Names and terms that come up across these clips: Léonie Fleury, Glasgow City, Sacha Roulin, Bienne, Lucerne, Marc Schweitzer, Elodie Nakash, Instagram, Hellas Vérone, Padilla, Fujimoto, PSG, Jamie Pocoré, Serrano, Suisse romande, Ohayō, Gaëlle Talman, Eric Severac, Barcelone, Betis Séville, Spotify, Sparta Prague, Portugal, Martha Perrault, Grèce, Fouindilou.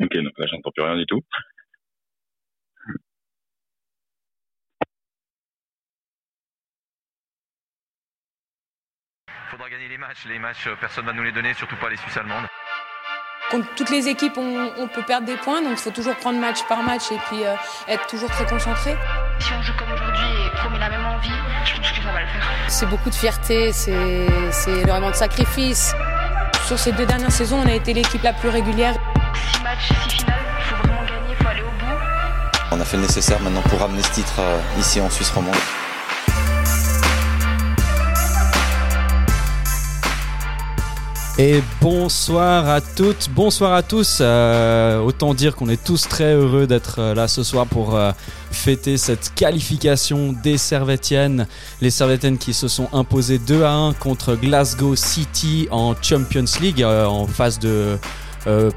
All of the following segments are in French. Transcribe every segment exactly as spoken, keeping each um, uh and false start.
Ok, donc là, j'entends plus rien du tout. Il faudra gagner les matchs. Les matchs, personne ne va nous les donner, surtout pas les Suisses allemandes. Contre toutes les équipes, on, on peut perdre des points, donc il faut toujours prendre match par match et puis euh, être toujours très concentré. Si on joue comme aujourd'hui et qu'on met la même envie, je pense que ça va le faire. C'est beaucoup de fierté, c'est, c'est vraiment de sacrifice. Sur ces deux dernières saisons, on a été l'équipe la plus régulière. Six matchs, six finales, il faut vraiment gagner, il faut aller au bout. On a fait le nécessaire maintenant pour ramener ce titre euh, ici en Suisse romande. Et bonsoir à toutes, bonsoir à tous. Euh, autant dire qu'on est tous très heureux d'être là ce soir pour euh, fêter cette qualification des Servettiennes. Les Servettiennes qui se sont imposées deux à un contre Glasgow City en Champions League euh, en phase de... Euh,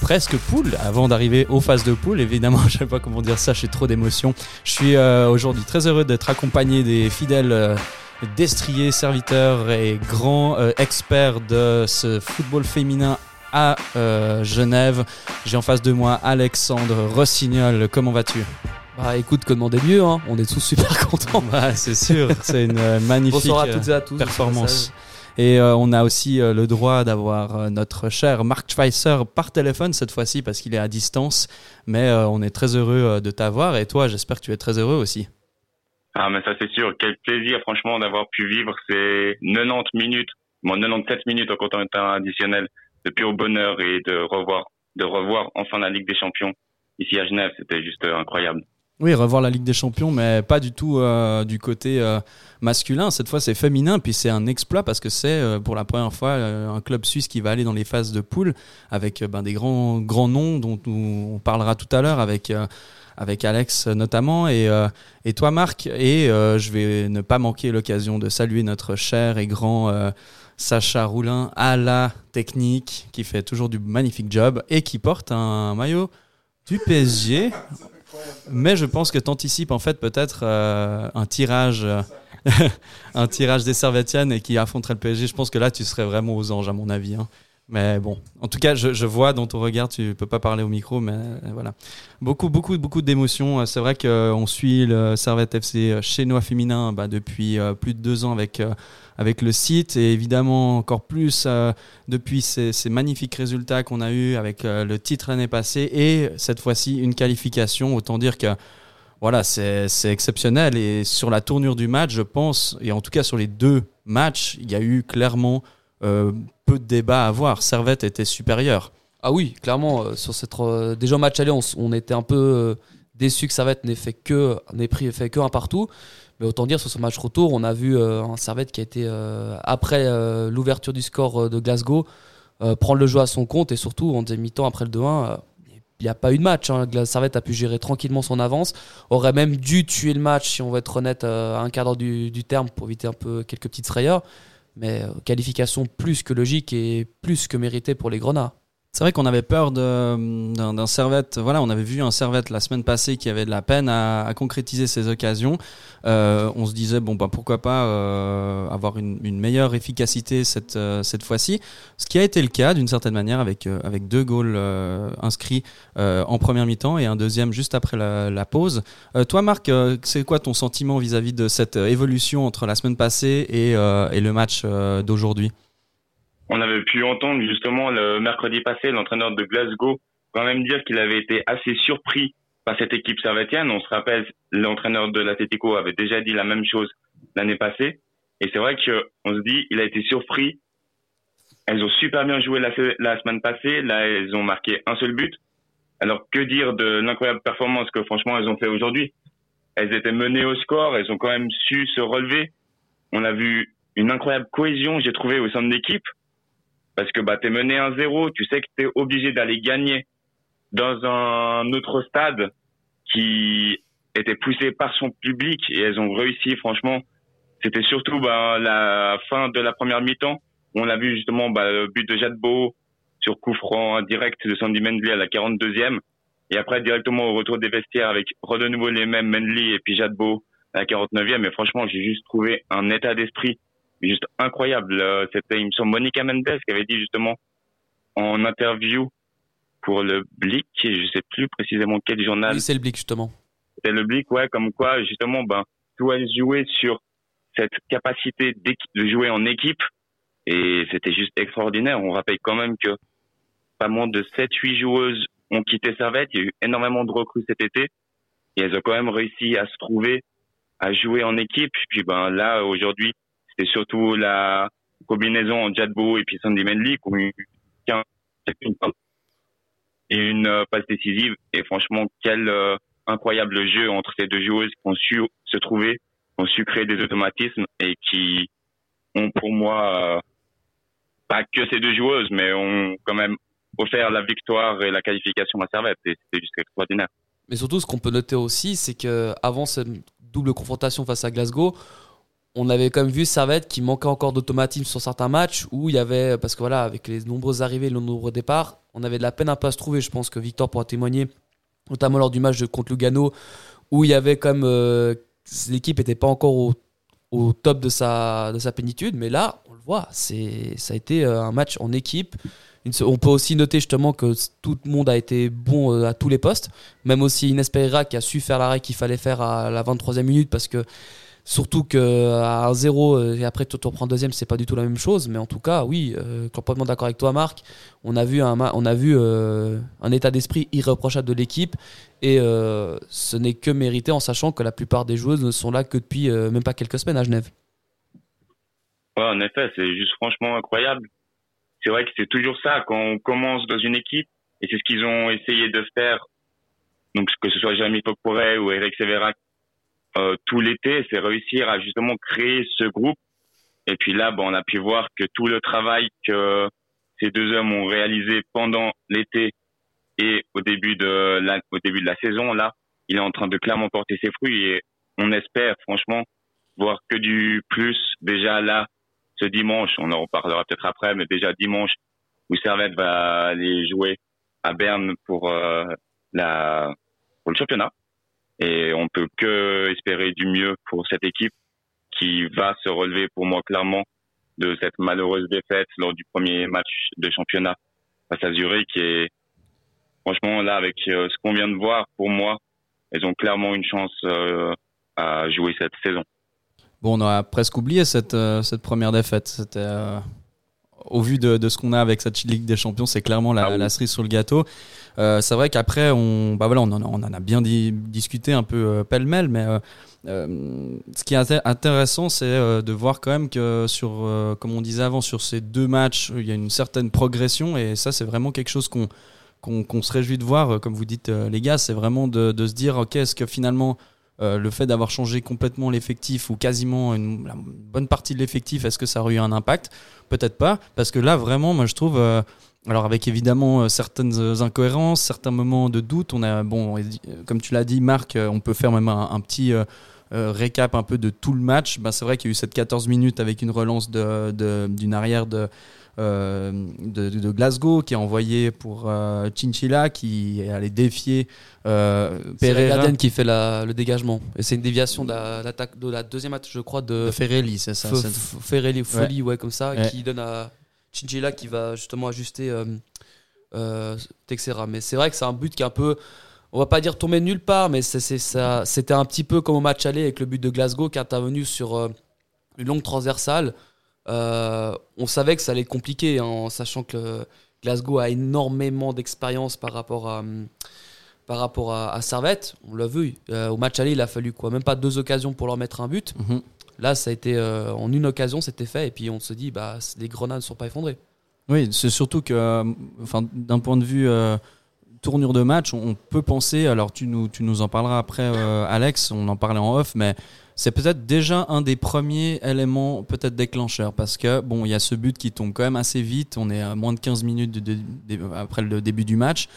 presque poule avant d'arriver aux phases de poule. Évidemment, je ne sais pas comment dire ça, j'ai trop d'émotions. Je suis euh, aujourd'hui très heureux d'être accompagné des fidèles euh, destriers, serviteurs et grands euh, experts de ce football féminin à euh, Genève. J'ai en face de moi Alexandre Rossignol. Comment vas-tu ? Bah écoute, que demander mieux, hein, on est tous super contents. Bah, c'est sûr, c'est une euh, magnifique Bonsoir à toutes et à tous, performance. Et euh, on a aussi euh, le droit d'avoir euh, notre cher Marc Schweitzer par téléphone cette fois-ci parce qu'il est à distance. Mais euh, on est très heureux euh, de t'avoir et toi, j'espère que tu es très heureux aussi. Ah mais ça c'est sûr, quel plaisir franchement d'avoir pu vivre ces quatre-vingt-dix minutes, bon quatre-vingt-dix-sept minutes en comptant le temps additionnel de pur bonheur et de revoir, de revoir enfin la Ligue des Champions ici à Genève, c'était juste euh, incroyable. Oui, revoir la Ligue des Champions, mais pas du tout euh, du côté euh, masculin. Cette fois, c'est féminin, puis c'est un exploit parce que c'est euh, pour la première fois euh, un club suisse qui va aller dans les phases de poule avec euh, ben, des grands grands noms dont on parlera tout à l'heure avec euh, avec Alex notamment et euh, et toi Marc. Et euh, je vais ne pas manquer l'occasion de saluer notre cher et grand euh, Sacha Roulin à la technique qui fait toujours du magnifique job et qui porte un maillot du P S G. Mais je pense que t'anticipes en fait peut-être euh, un tirage, euh, un tirage des Servettiennes et qui affronterait le P S G. Je pense que là tu serais vraiment aux anges à mon avis. Hein. Mais bon, en tout cas, je, je vois dans ton regard, tu peux pas parler au micro, mais voilà, beaucoup, beaucoup, beaucoup d'émotions. C'est vrai qu'on suit le Servette F C Chênois Féminin bah, depuis euh, plus de deux ans avec. Euh, avec le site et évidemment encore plus euh, depuis ces, ces magnifiques résultats qu'on a eus avec euh, le titre l'année passée et cette fois-ci une qualification. Autant dire que voilà, c'est, c'est exceptionnel et sur la tournure du match, je pense, et en tout cas sur les deux matchs, il y a eu clairement euh, peu de débats à avoir. Servette était supérieure. Ah oui, clairement. Euh, sur cette, euh, déjà au match aller, on, on était un peu euh, déçus que Servette n'ait fait que, n'ait pris, fait que un partout. Mais autant dire, sur ce match retour, on a vu euh, un Servette qui a été, euh, après euh, l'ouverture du score euh, de Glasgow, euh, prendre le jeu à son compte. Et surtout, en demi-temps, après le deux un, euh, il n'y a pas eu de match. Hein. La Servette a pu gérer tranquillement son avance. Aurait même dû tuer le match, si on veut être honnête, euh, à un quart d'heure du, du terme, pour éviter un peu quelques petites frayeurs. Mais euh, qualification plus que logique et plus que méritée pour les Grenats. C'est vrai qu'on avait peur de, d'un, d'un Servette. Voilà, on avait vu un Servette la semaine passée qui avait de la peine à, à concrétiser ses occasions. Euh, on se disait bon bah pourquoi pas euh, avoir une, une meilleure efficacité cette euh, cette fois-ci. Ce qui a été le cas d'une certaine manière avec euh, avec deux goals euh, inscrits euh, en première mi-temps et un deuxième juste après la, la pause. Euh, toi Marc, euh, c'est quoi ton sentiment vis-à-vis de cette évolution entre la semaine passée et euh, et le match euh, d'aujourd'hui? On avait pu entendre justement le mercredi passé l'entraîneur de Glasgow quand même dire qu'il avait été assez surpris par cette équipe servettienne. On se rappelle, l'entraîneur de l'Atletico avait déjà dit la même chose l'année passée. Et c'est vrai qu'on se dit, il a été surpris. Elles ont super bien joué la, la semaine passée. Là, elles ont marqué un seul but. Alors, que dire de l'incroyable performance que franchement elles ont fait aujourd'hui? Elles étaient menées au score. Elles ont quand même su se relever. On a vu une incroyable cohésion, j'ai trouvé, au sein de l'équipe. Parce que bah, t'es mené un zéro, tu sais que t'es obligé d'aller gagner dans un autre stade qui était poussé par son public et elles ont réussi, franchement. C'était surtout bah, la fin de la première mi-temps. On a vu justement bah, le but de Jade Beau sur coup franc direct de Sandy Maendly à la quarante-deuxième. Et après, directement au retour des vestiaires avec de nouveau les mêmes Maendly et puis Jade Beau à la quarante-neuvième. Et franchement, j'ai juste trouvé un état d'esprit juste incroyable. C'était, il me semble, Monica Mendes qui avait dit justement en interview pour le Blick, je ne sais plus précisément quel journal. Oui, c'est le Blick, justement. C'est le Blick, ouais, comme quoi, justement, ben, tout a joué sur cette capacité de jouer en équipe. Et c'était juste extraordinaire. On rappelle quand même que pas moins de sept huit joueuses ont quitté Servette. Il y a eu énormément de recrues cet été. Et elles ont quand même réussi à se trouver, à jouer en équipe. Puis ben là, aujourd'hui, c'est surtout la combinaison en Jade Beau et puis Sandy Maendly qui ont eu une passe décisive. Et franchement, quel euh, incroyable jeu entre ces deux joueuses qui ont su se trouver, qui ont su créer des automatismes et qui ont pour moi, euh, pas que ces deux joueuses, mais ont quand même offert la victoire et la qualification à Servette. Et c'était juste extraordinaire. Mais surtout, ce qu'on peut noter aussi, c'est qu'avant cette double confrontation face à Glasgow, on avait quand même vu Servette qui manquait encore d'automatisme sur certains matchs où il y avait, parce que voilà, avec les nombreuses arrivées et les nombreux départs, on avait de la peine un peu à se trouver. Je pense que Victor pourra témoigner, notamment lors du match contre Lugano, où il y avait quand même, euh, l'équipe n'était pas encore au, au top de sa, de sa plénitude, mais là, on le voit, c'est, ça a été un match en équipe. On peut aussi noter justement que tout le monde a été bon à tous les postes, même aussi Inês Pereira qui a su faire l'arrêt qu'il fallait faire à la vingt-troisième minute, parce que surtout qu'à un zéro et après tu reprends deuxième, c'est pas du tout la même chose. Mais en tout cas, oui, euh, complètement d'accord avec toi Marc, on a vu un, on a vu, euh, un état d'esprit irréprochable de l'équipe et euh, ce n'est que mérité en sachant que la plupart des joueuses ne sont là que depuis euh, même pas quelques semaines à Genève. Ouais, en effet, c'est juste franchement incroyable. C'est vrai que c'est toujours ça, quand on commence dans une équipe, et c'est ce qu'ils ont essayé de faire, donc que ce soit Jamie Pocoré ou Eric Severac, euh, tout l'été, c'est réussir à justement créer ce groupe. Et puis là, bah, on a pu voir que tout le travail que ces deux hommes ont réalisé pendant l'été et au début de la, au début de la saison, là, il est en train de clairement porter ses fruits. Et on espère franchement voir que du plus déjà là, ce dimanche, on en reparlera peut-être après, mais déjà dimanche, où Servette va aller jouer à Berne pour, euh, la, pour le championnat. Et on ne peut que espérer du mieux pour cette équipe qui va se relever pour moi clairement de cette malheureuse défaite lors du premier match de championnat face à Zurich. Et franchement, là, avec euh, ce qu'on vient de voir, pour moi, elles ont clairement une chance euh, à jouer cette saison. Bon, on a presque oublié cette, euh, cette première défaite. C'était, euh, au vu de, de ce qu'on a avec cette Ligue des Champions, c'est clairement la, ah oui. la cerise sur le gâteau. Euh, c'est vrai qu'après, on, bah voilà, on, en, on en a bien di- discuté un peu euh, pêle-mêle, mais euh, euh, ce qui est inté- intéressant, c'est euh, de voir quand même que, sur, euh, comme on disait avant, sur ces deux matchs, il y a une certaine progression. Et ça, c'est vraiment quelque chose qu'on, qu'on, qu'on se réjouit de voir, comme vous dites euh, les gars. C'est vraiment de, de se dire, ok, est-ce que finalement... Euh, le fait d'avoir changé complètement l'effectif ou quasiment une, une bonne partie de l'effectif, est-ce que ça aurait eu un impact ? Peut-être pas, parce que là vraiment, moi je trouve, euh, alors avec évidemment euh, certaines incohérences, certains moments de doute, on a, bon, comme tu l'as dit Marc, euh, on peut faire même un, un petit euh, euh, récap un peu de tout le match. Ben, c'est vrai qu'il y a eu cette quatorze minutes avec une relance de, de, d'une arrière de, euh, de, de Glasgow qui est envoyée pour euh, Chinchilla qui allait défier. Euh, c'est Regarden qui fait la, le dégagement et c'est une déviation de la, de la deuxième attaque je crois de, de Ferrelli c'est ça F- F- Ferrelli Folie ouais. ouais comme ça ouais. Qui donne à Chinchilla qui va justement ajuster euh, euh, Texera, mais c'est vrai que c'est un but qui est un peu, on va pas dire tombé de nulle part, mais c'est, c'est, ça, c'était un petit peu comme au match aller avec le but de Glasgow qui est intervenu sur euh, une longue transversale. Euh, on savait que ça allait être compliqué hein, en sachant que Glasgow a énormément d'expérience par rapport à hum, par rapport à, à Servette, on l'a vu, euh, au match aller, il a fallu quoi, même pas deux occasions pour leur mettre un but. Mmh. Là, ça a été euh, en une occasion, c'était fait, et puis on se dit, bah, les grenades ne sont pas effondrées. Oui, c'est surtout que, enfin, d'un point de vue euh, tournure de match, on, on peut penser, alors tu nous, tu nous en parleras après, euh, Alex, on en parlait en off, mais c'est peut-être déjà un des premiers éléments peut-être déclencheurs, parce que bon, il y a ce but qui tombe quand même assez vite, on est à moins de quinze minutes de, de, de, après le début du match.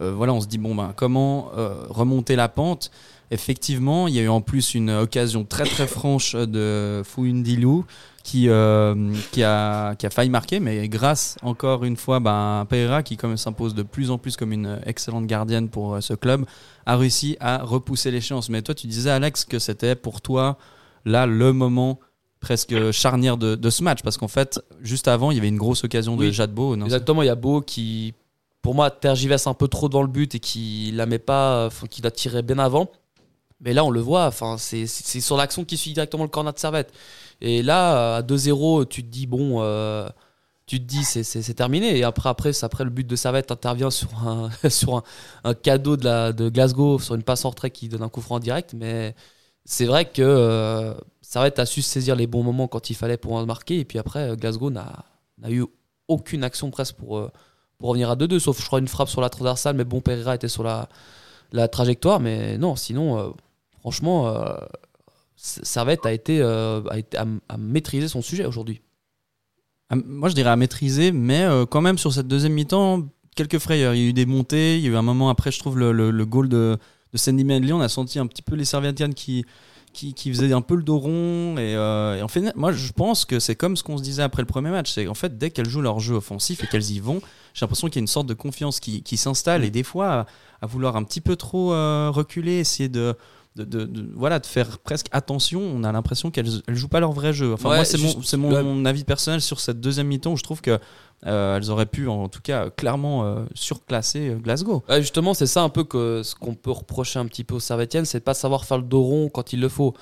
Euh, voilà, on se dit bon ben comment euh, remonter la pente. Effectivement, il y a eu en plus une occasion très très franche de Fouindilou qui euh, qui a qui a failli marquer, mais grâce encore une fois ben à Pereira qui comme s'impose de plus en plus comme une excellente gardienne pour euh, ce club, a réussi à repousser l'échéance. Mais toi tu disais Alex que c'était pour toi là le moment presque charnière de de ce match, parce qu'en fait juste avant il y avait une grosse occasion de oui, Jade Beau. Non, exactement, il y a Beau qui pour moi, tergiverse un peu trop dans le but et qui la met pas, qui la tirait bien avant. Mais là, on le voit, enfin, c'est, c'est sur l'action qui suit directement le corner de Servette. Et là, à deux zéro, tu te dis, bon, euh, tu te dis, c'est, c'est, c'est terminé. Et après, après, c'est, après, le but de Servette intervient sur un, sur un, un cadeau de, la, de Glasgow, sur une passe en retrait qui donne un coup franc direct. Mais c'est vrai que euh, Servette a su saisir les bons moments quand il fallait pour en marquer. Et puis après, Glasgow n'a, n'a eu aucune action presque pour, pour revenir à deux deux, sauf, je crois, une frappe sur la transversale. Mais bon, Pereira était sur la, la trajectoire. Mais non, sinon... Euh, Franchement, euh, Servette a été, euh, a été à, à maîtriser son sujet aujourd'hui. Moi, je dirais à maîtriser, mais euh, quand même, sur cette deuxième mi-temps, quelques frayeurs. Il y a eu des montées, il y a eu un moment après, je trouve, le, le, le goal de, de Sandy Maendly. On a senti un petit peu les Servettiennes qui, qui, qui faisaient un peu le dos rond. Et, euh, et en fait, moi, je pense que c'est comme ce qu'on se disait après le premier match. C'est en fait, dès qu'elles jouent leur jeu offensif et qu'elles y vont, j'ai l'impression qu'il y a une sorte de confiance qui, qui s'installe. Et des fois, à, à vouloir un petit peu trop euh, reculer, essayer de... De, de, de, voilà, de faire presque attention, on a l'impression qu'elles elles jouent pas leur vrai jeu. Enfin, ouais, moi, c'est, juste, mon, c'est mon, mon avis personnel sur cette deuxième mi-temps où je trouve qu'elles euh, auraient pu, en tout cas, clairement euh, surclasser Glasgow. Ouais, justement, c'est ça un peu que, ce qu'on peut reprocher un petit peu aux Servettiennes, c'est de pas savoir faire le dos rond quand il le faut.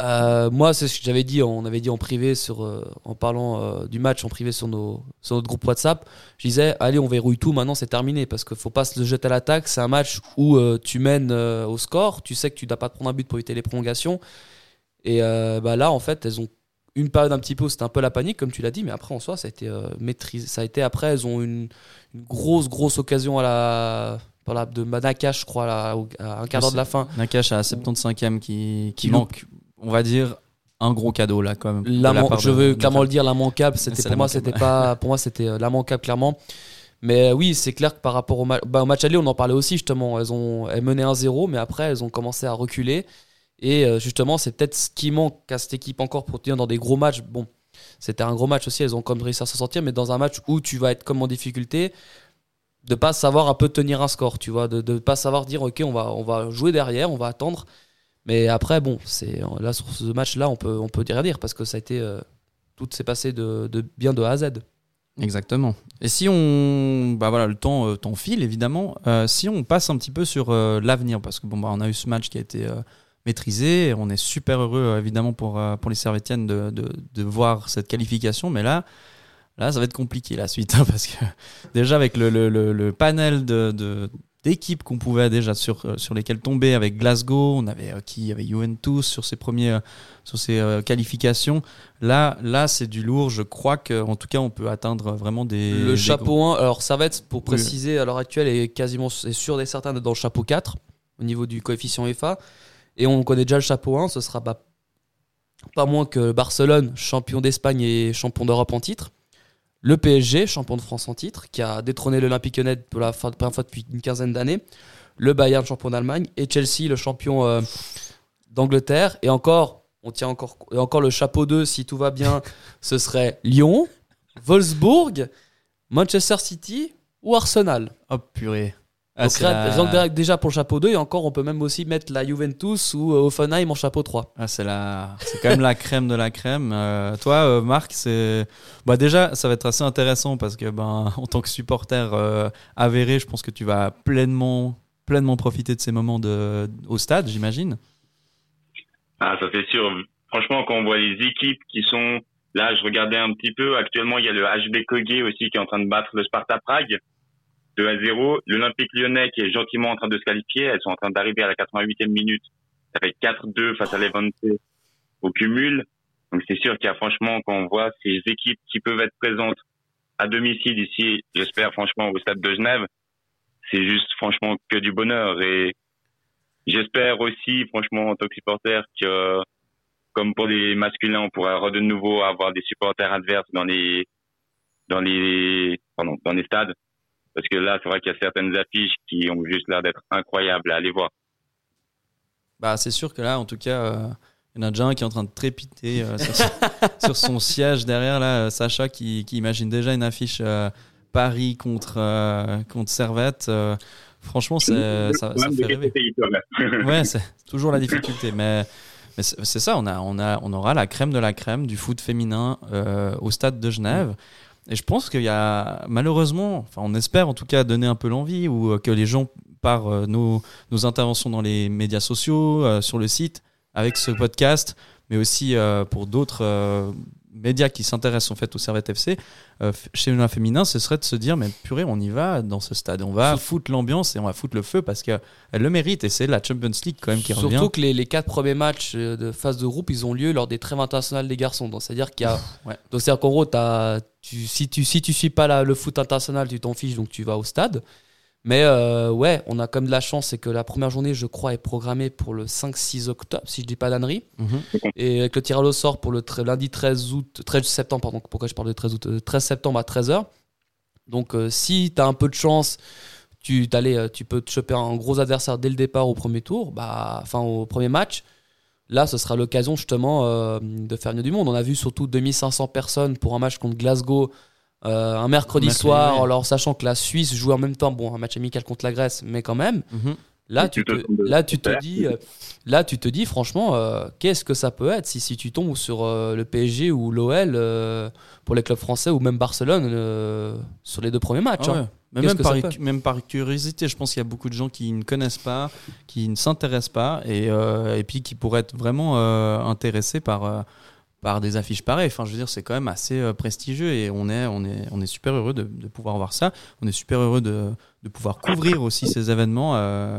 Euh, moi, c'est ce que j'avais dit, on avait dit en privé, sur, euh, en parlant euh, du match en privé sur, nos, sur notre groupe WhatsApp. Je disais, allez, on verrouille tout, maintenant c'est terminé, parce qu'il ne faut pas se jeter à l'attaque. C'est un match où euh, tu mènes euh, au score, tu sais que tu ne dois pas te prendre un but pour éviter les prolongations. Et euh, bah là, en fait, elles ont une période un petit peu où c'était un peu la panique, comme tu l'as dit, mais après, en soi, ça a été euh, maîtrisé. Ça a été, après, elles ont une, une grosse, grosse occasion à la. Voilà, de Nakash, je crois, à, à un quart d'heure de la fin. Nakash à la soixante-quinzième qui, qui manque. On va dire un gros cadeau là quand même. La man- la je veux de, clairement de... le dire, l'immanquable. C'était pour moi, c'était pas pour moi, c'était l'immanquable clairement. Mais oui, c'est clair que par rapport au, ma- bah, au match aller, on en parlait aussi justement. Elles ont elles menaient un zéro, mais après elles ont commencé à reculer. Et euh, justement, c'est peut-être ce qui manque à cette équipe encore pour tenir dans des gros matchs. Bon, c'était un gros match aussi. Elles ont quand même réussi à s'en sortir, mais dans un match où tu vas être comme en difficulté, de pas savoir un peu tenir un score, tu vois, de de pas savoir dire ok, on va on va jouer derrière, on va attendre. Mais après, bon, c'est, là, sur ce match-là, on peut, on peut rien dire parce que ça a été, euh, tout s'est passé de, de, bien de A à Z. Exactement. Et si on... Bah voilà, le temps, euh, temps file, évidemment. Euh, si on passe un petit peu sur euh, l'avenir, parce que bon, bah, on a eu ce match qui a été euh, maîtrisé. Et on est super heureux, euh, évidemment, pour, euh, pour les Servettiennes de, de, de voir cette qualification. Mais là, là, ça va être compliqué, la suite. Hein, parce que déjà, avec le, le, le, le panel de... de d'équipes qu'on pouvait déjà sur sur lesquelles tomber, avec Glasgow, on avait euh, qui avait Juventus sur ses premiers euh, sur ses euh, qualifications. Là là c'est du lourd, je crois que en tout cas on peut atteindre vraiment des le des chapeau gros. un. Alors Servette, pour préciser, oui, à l'heure actuelle est quasiment est sûr et certain d'être dans le chapeau quatre au niveau du coefficient E F A, et on connaît déjà le chapeau un, ce sera pas, pas moins que Barcelone, champion d'Espagne et champion d'Europe en titre. Le P S G, champion de France en titre, qui a détrôné l'Olympique Lyonnais pour la première fois depuis une quinzaine d'années. Le Bayern, champion d'Allemagne. Et Chelsea, le champion euh, d'Angleterre. Et encore, on tient encore, encore le chapeau deux, si tout va bien, ce serait Lyon, Wolfsburg, Manchester City ou Arsenal. Oh purée. Ah, donc la... déjà pour le chapeau deux, et encore on peut même aussi mettre la Juventus ou Hoffenheim en chapeau trois. Ah, c'est, la... c'est quand même la crème de la crème. Euh, toi euh, Marc, c'est... Bah, déjà ça va être assez intéressant parce que ben, en tant que supporter euh, avéré, je pense que tu vas pleinement, pleinement profiter de ces moments de... au stade, j'imagine. Ah, ça c'est sûr. Franchement, quand on voit les équipes qui sont... Là, je regardais un petit peu, actuellement il y a le H B Kogé aussi qui est en train de battre le Sparta Prague deux à zéro, l'Olympique Lyonnais qui est gentiment en train de se qualifier, elles sont en train d'arriver à la quatre-vingt-huitième minute, ça fait quatre deux face à l'Evente au cumul. Donc c'est sûr qu'il y a, franchement, quand on voit ces équipes qui peuvent être présentes à domicile ici, j'espère franchement au stade de Genève, c'est juste franchement que du bonheur. Et j'espère aussi franchement en tant que supporter que, comme pour les masculins, on pourra de nouveau avoir des supporters adverses dans les dans les pardon dans les stades. Parce que là, c'est vrai qu'il y a certaines affiches qui ont juste l'air d'être incroyables à aller voir. Bah, c'est sûr que là, en tout cas, il euh, y en a déjà un qui est en train de trépiter euh, sur, son, sur son siège derrière. Là, Sacha qui, qui imagine déjà une affiche euh, Paris contre, euh, contre Servette. Euh, franchement, c'est, ça, ça fait rêver. Ouais, c'est toujours la difficulté. Mais, mais c'est, c'est ça, on, a, on, a, on aura la crème de la crème du foot féminin euh, au stade de Genève. Et je pense qu'il y a malheureusement, enfin on espère en tout cas donner un peu l'envie ou que les gens par euh, nos, nos interventions dans les médias sociaux, euh, sur le site, avec ce podcast, mais aussi euh, pour d'autres euh, médias qui s'intéressent en fait au Servette F C, euh, Chênois Féminin, ce serait de se dire mais purée, on y va dans ce stade, on va foutre l'ambiance et on va foutre le feu parce qu'elle le mérite et c'est la Champions League quand même qui revient. Surtout que les, les quatre premiers matchs de phase de groupe, ils ont lieu lors des trêves internationales des garçons, donc c'est-à-dire qu'il y a ouais. donc c'est-à-dire qu'en gros t'as, tu, si tu si tu suis pas la, le foot international, tu t'en fiches donc tu vas au stade. Mais euh, ouais, on a quand même de la chance, c'est que la première journée, je crois, est programmée pour le cinq six octobre, si je dis pas d'ânerie. Mm-hmm. Et avec le tirage au sort pour le tre- lundi treize août, treize septembre, pardon, pourquoi je parle de treize août, treize septembre à treize heures. Donc euh, si t'as un peu de chance, tu, t'allais, tu peux te choper un gros adversaire dès le départ au premier tour, bah, enfin au premier match. Là, ce sera l'occasion justement euh, de faire mieux du monde. On a vu surtout deux mille cinq cents personnes pour un match contre Glasgow. Euh, un mercredi, mercredi soir, ouais. Alors sachant que la Suisse joue en même temps, bon, un match amical contre la Grèce, mais quand même, mm-hmm. là, tu te, là, tu te dis, là tu te dis franchement, euh, qu'est-ce que ça peut être si, si tu tombes sur euh, le P S G ou l'O L euh, pour les clubs français ou même Barcelone euh, sur les deux premiers matchs. Ah ouais. Hein. Mais même, par, même par curiosité, je pense qu'il y a beaucoup de gens qui ne connaissent pas, qui ne s'intéressent pas et, euh, et puis qui pourraient être vraiment euh, intéressés par... Euh, par des affiches pareilles, enfin je veux dire c'est quand même assez euh, prestigieux et on est on est on est super heureux de, de pouvoir voir ça, on est super heureux de de pouvoir couvrir aussi ces événements euh,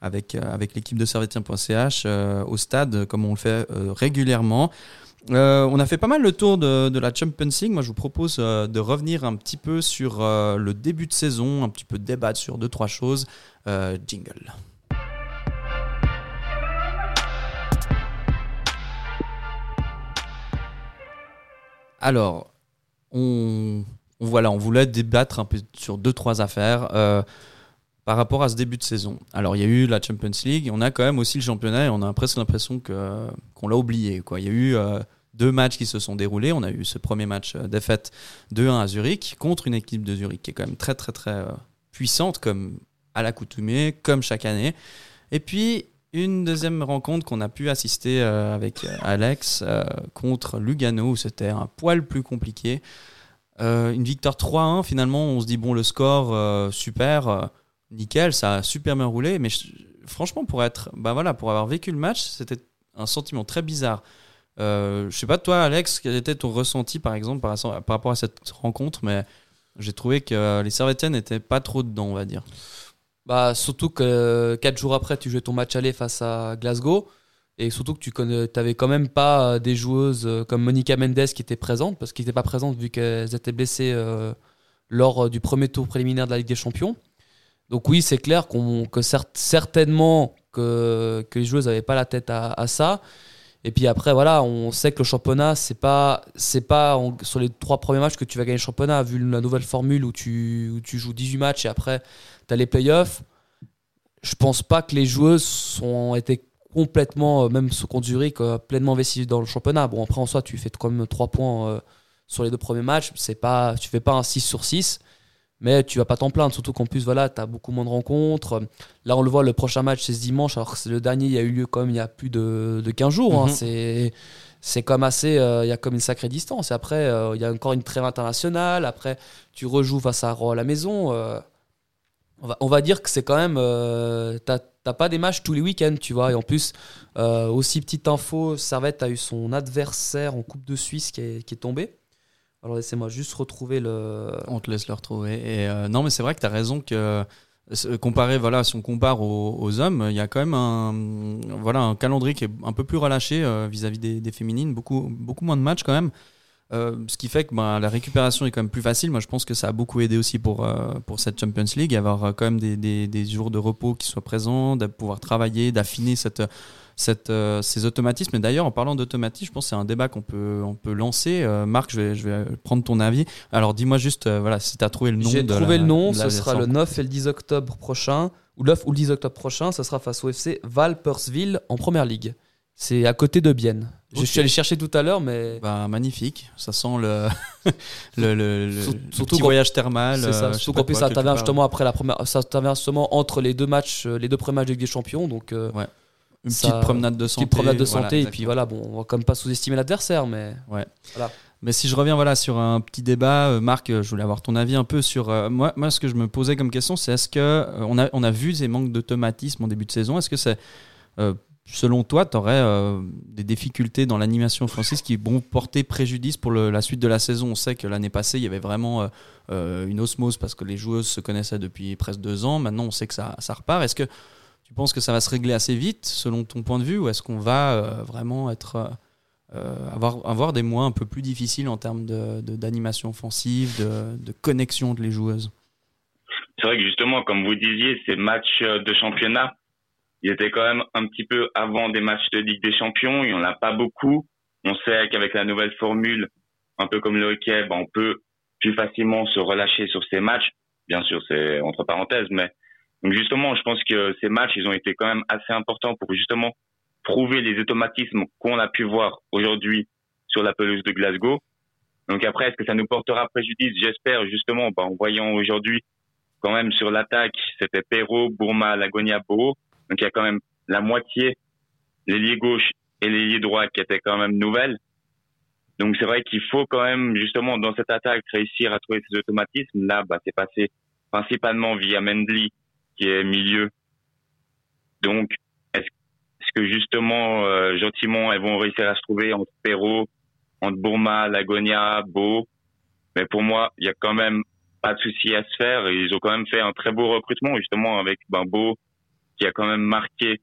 avec avec l'équipe de servetien point c h euh, au stade comme on le fait euh, régulièrement. Euh, on a fait pas mal le tour de, de la Champions League. Moi, je vous propose euh, de revenir un petit peu sur euh, le début de saison, un petit peu débattre sur deux trois choses. Euh, jingle. Alors, on, on, voilà, on voulait débattre un peu sur deux, trois affaires euh, par rapport à ce début de saison. Alors, il y a eu la Champions League, on a quand même aussi le championnat et on a presque l'impression que, qu'on l'a oublié, quoi. Il y a eu euh, deux matchs qui se sont déroulés. On a eu ce premier match euh, défaite deux un à Zurich contre une équipe de Zurich qui est quand même très, très, très euh, puissante, comme à l'accoutumée, comme chaque année. Et puis... une deuxième rencontre qu'on a pu assister euh, avec Alex euh, contre Lugano, où c'était un poil plus compliqué. Euh, une victoire trois un, finalement, on se dit, bon, le score, euh, super, euh, nickel, ça a super bien roulé. Mais je, franchement, pour, être, bah voilà, pour avoir vécu le match, c'était un sentiment très bizarre. Euh, je sais pas, toi, Alex, quel était ton ressenti, par exemple, par, par rapport à cette rencontre, mais j'ai trouvé que les Servettiennes n'étaient pas trop dedans, on va dire. Bah, surtout que quatre jours après, tu jouais ton match aller face à Glasgow. Et surtout que tu n'avais quand même pas des joueuses comme Monica Mendes qui était présente, parce qu'elles n'étaient pas présentes vu qu'elles étaient blessées euh, lors du premier tour préliminaire de la Ligue des Champions. Donc oui, c'est clair qu'on, que cert- certainement que, que les joueuses n'avaient pas la tête à, à ça. Et puis après, voilà, on sait que le championnat, c'est pas, c'est pas on, sur les trois premiers matchs que tu vas gagner le championnat, vu la nouvelle formule où tu, où tu joues dix-huit matchs et après, tu as les playoffs. Je pense pas que les joueuses ont été complètement, même contre Zurich, pleinement investies dans le championnat. Bon, après, en soi, tu fais quand même trois points sur les deux premiers matchs. C'est pas, tu fais pas un six sur six, mais tu vas pas t'en plaindre. Surtout qu'en plus, voilà, tu as beaucoup moins de rencontres. Là, on le voit, le prochain match, c'est ce dimanche. Alors que c'est le dernier, il y a eu lieu quand même il y a plus de, de quinze jours. Hein. Mm-hmm. C'est, c'est comme assez, euh, il y a comme une sacrée distance. Et après, euh, il y a encore une trêve internationale. Après, tu rejoues face à Roll à la maison. Euh, on, va, on va dire que c'est quand même. Euh, t'as, t'as pas des matchs tous les week-ends, tu vois. Et en plus, euh, aussi petite info, Servette a eu son adversaire en Coupe de Suisse qui est, qui est tombé. Alors laissez-moi juste retrouver le... On te laisse le retrouver. Et euh, non, mais c'est vrai que tu as raison que euh, comparé, voilà, si on compare aux, aux hommes, il y a quand même un, voilà, un calendrier qui est un peu plus relâché euh, vis-à-vis des, des féminines, beaucoup, beaucoup moins de matchs quand même. Euh, ce qui fait que bah, la récupération est quand même plus facile. Moi, je pense que ça a beaucoup aidé aussi pour, euh, pour cette Champions League, avoir quand même des, des, des jours de repos qui soient présents, de pouvoir travailler, d'affiner cette... Cette, euh, ces automatismes. Et d'ailleurs, en parlant d'automatisme, je pense que c'est un débat qu'on peut, on peut lancer. Euh, Marc, je vais, je vais prendre ton avis. Alors, dis-moi juste euh, voilà, si tu as trouvé le nom. J'ai de trouvé la, le nom, ce sera le neuf et le dix octobre prochain, ou le neuf ou le dix octobre prochain, ce sera face au F C Valpersville en première ligue. C'est à côté de Bienne. Okay. Je suis allé chercher tout à l'heure, mais. Bah, magnifique. Ça sent le, le, le, le, le petit voyage thermal. C'est ça. Surtout qu'en plus, ça intervient justement après la première. Ça intervient justement entre les deux matchs, les deux premiers matchs de Ligue des Champions. Donc, euh, ouais. Une petite ça, promenade de santé. Petite promenade de santé, voilà, et puis voilà, bon, on va quand même pas sous-estimer l'adversaire, mais. Ouais. Voilà. Mais si je reviens voilà, sur un petit débat, euh, Marc, je voulais avoir ton avis un peu sur... Euh, moi, moi, ce que je me posais comme question, c'est est-ce qu'on euh, a, on a vu ces manques d'automatisme en début de saison ? Est-ce que c'est... Euh, selon toi, tu aurais euh, des difficultés dans l'animation française qui vont porter préjudice pour le, la suite de la saison. On sait que l'année passée, il y avait vraiment euh, une osmose parce que les joueuses se connaissaient depuis presque deux ans. Maintenant, on sait que ça, ça repart. Est-ce que tu penses que ça va se régler assez vite, selon ton point de vue, ou est-ce qu'on va euh, vraiment être, euh, avoir, avoir des mois un peu plus difficiles en termes de, de, d'animation offensive, de, de connexion de les joueuses ? C'est vrai que justement, comme vous disiez, ces matchs de championnat, ils étaient quand même un petit peu avant des matchs de Ligue des Champions. Il n'y en a pas beaucoup. On sait qu'avec la nouvelle formule, un peu comme le hockey, ben on peut plus facilement se relâcher sur ces matchs. Bien sûr, c'est entre parenthèses. Mais donc justement, je pense que ces matchs, ils ont été quand même assez importants pour justement prouver les automatismes qu'on a pu voir aujourd'hui sur la pelouse de Glasgow. Donc après, est-ce que ça nous portera préjudice ? J'espère justement, ben en voyant aujourd'hui quand même sur l'attaque, c'était Perrault, Bourma, Lagonia, Beau. Donc, il y a quand même la moitié, l'ailier gauche et l'ailier droit qui étaient quand même nouvelles. Donc, c'est vrai qu'il faut quand même, justement, dans cette attaque, réussir à trouver ces automatismes. Là, bah, c'est passé principalement via Mendy, qui est milieu. Donc, est-ce, est-ce que, justement, euh, gentiment, elles vont réussir à se trouver entre Perrault, entre Bourma, Lagonia, Beau? Mais pour moi, il y a quand même pas de souci à se faire. Ils ont quand même fait un très beau recrutement, justement, avec ben, Beau, qui a quand même marqué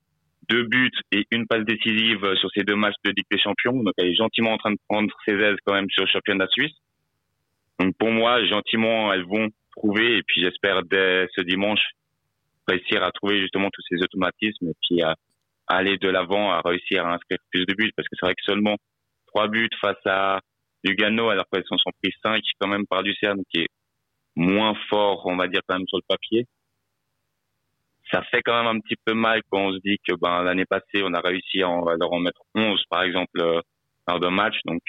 deux buts et une passe décisive sur ces deux matchs de Ligue des Champions. Donc, elle est gentiment en train de prendre ses aises quand même sur le championnat suisse. Donc, pour moi, gentiment, elles vont trouver. Et puis, j'espère dès ce dimanche réussir à trouver justement tous ces automatismes et puis à, à aller de l'avant, à réussir à inscrire plus de buts. Parce que c'est vrai que seulement trois buts face à Lugano, alors qu'elles s'en sont pris cinq quand même par Lucerne, qui est moins fort, on va dire, quand même sur le papier. Ça fait quand même un petit peu mal quand on se dit que ben, l'année passée, on a réussi à, en, à leur en mettre onze, par exemple, euh, lors d'un match. Donc,